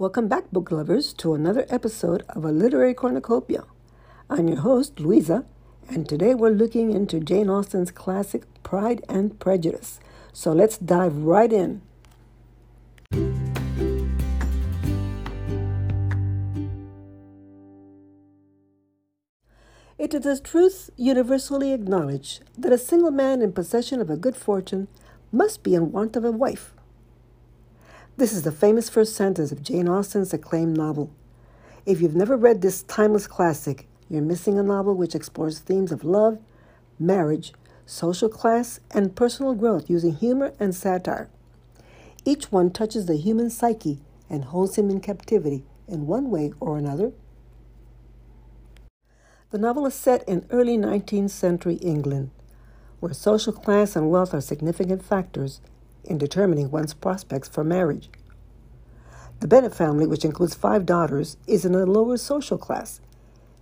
Welcome back, book lovers, to another episode of A Literary Cornucopia. I'm your host, Louisa, and today we're looking into Jane Austen's classic Pride and Prejudice. So let's dive right in. It is a truth universally acknowledged that a single man in possession of a good fortune must be in want of a wife. This is the famous first sentence of Jane Austen's acclaimed novel. If you've never read this timeless classic, you're missing a novel which explores themes of love, marriage, social class, and personal growth using humor and satire. Each one touches the human psyche and holds him in captivity in one way or another. The novel is set in early 19th century England, where social class and wealth are significant factors in determining one's prospects for marriage. The Bennet family, which includes 5 daughters, is in a lower social class,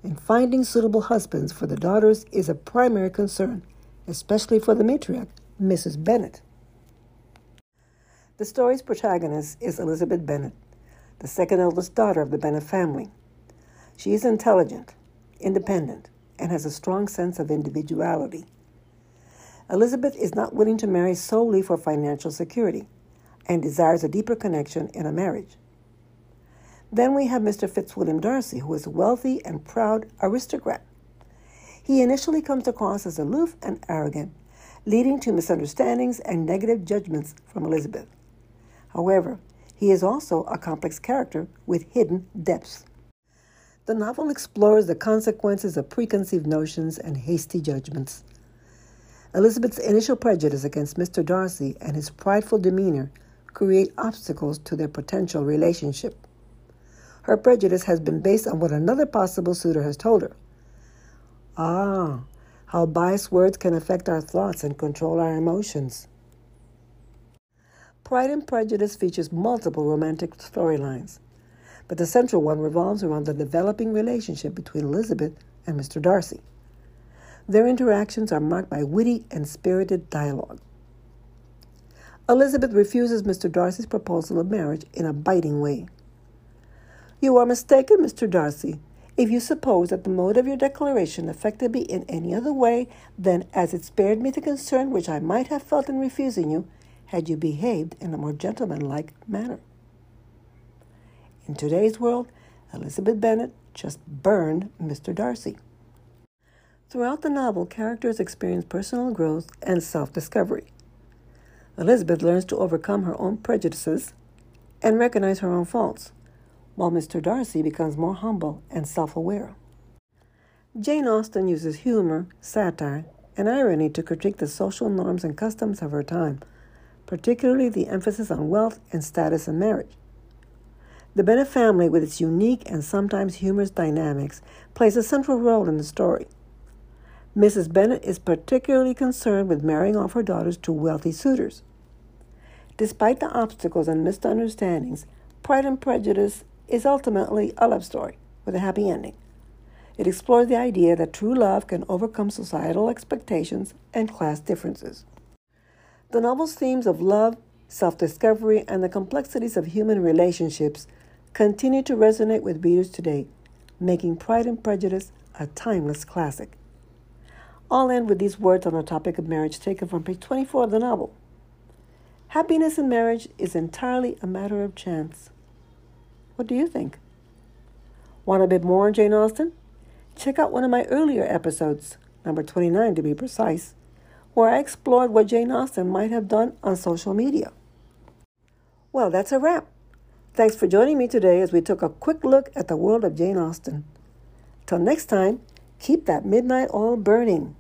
and finding suitable husbands for the daughters is a primary concern, especially for the matriarch, Mrs. Bennet. The story's protagonist is Elizabeth Bennet, the second eldest daughter of the Bennet family. She is intelligent, independent, and has a strong sense of individuality. Elizabeth is not willing to marry solely for financial security and desires a deeper connection in a marriage. Then we have Mr. Fitzwilliam Darcy, who is a wealthy and proud aristocrat. He initially comes across as aloof and arrogant, leading to misunderstandings and negative judgments from Elizabeth. However, he is also a complex character with hidden depths. The novel explores the consequences of preconceived notions and hasty judgments. Elizabeth's initial prejudice against Mr. Darcy and his prideful demeanor create obstacles to their potential relationship. Her prejudice has been based on what another possible suitor has told her. How biased words can affect our thoughts and control our emotions. Pride and Prejudice features multiple romantic storylines, but the central one revolves around the developing relationship between Elizabeth and Mr. Darcy. Their interactions are marked by witty and spirited dialogue. Elizabeth refuses Mr. Darcy's proposal of marriage in a biting way. "You are mistaken, Mr. Darcy, if you suppose that the mode of your declaration affected me in any other way than as it spared me the concern which I might have felt in refusing you, had you behaved in a more gentlemanlike manner." In today's world, Elizabeth Bennet just burned Mr. Darcy. Throughout the novel, characters experience personal growth and self-discovery. Elizabeth learns to overcome her own prejudices and recognize her own faults, while Mr. Darcy becomes more humble and self-aware. Jane Austen uses humor, satire, and irony to critique the social norms and customs of her time, particularly the emphasis on wealth and status in marriage. The Bennet family, with its unique and sometimes humorous dynamics, plays a central role in the story. Mrs. Bennet is particularly concerned with marrying off her daughters to wealthy suitors. Despite the obstacles and misunderstandings, Pride and Prejudice is ultimately a love story with a happy ending. It explores the idea that true love can overcome societal expectations and class differences. The novel's themes of love, self-discovery, and the complexities of human relationships continue to resonate with readers today, making Pride and Prejudice a timeless classic. I'll end with these words on the topic of marriage taken from page 24 of the novel. "Happiness in marriage is entirely a matter of chance." What do you think? Want a bit more on Jane Austen? Check out one of my earlier episodes, number 29 to be precise, where I explored what Jane Austen might have done on social media. Well, that's a wrap. Thanks for joining me today as we took a quick look at the world of Jane Austen. Till next time, keep that midnight oil burning.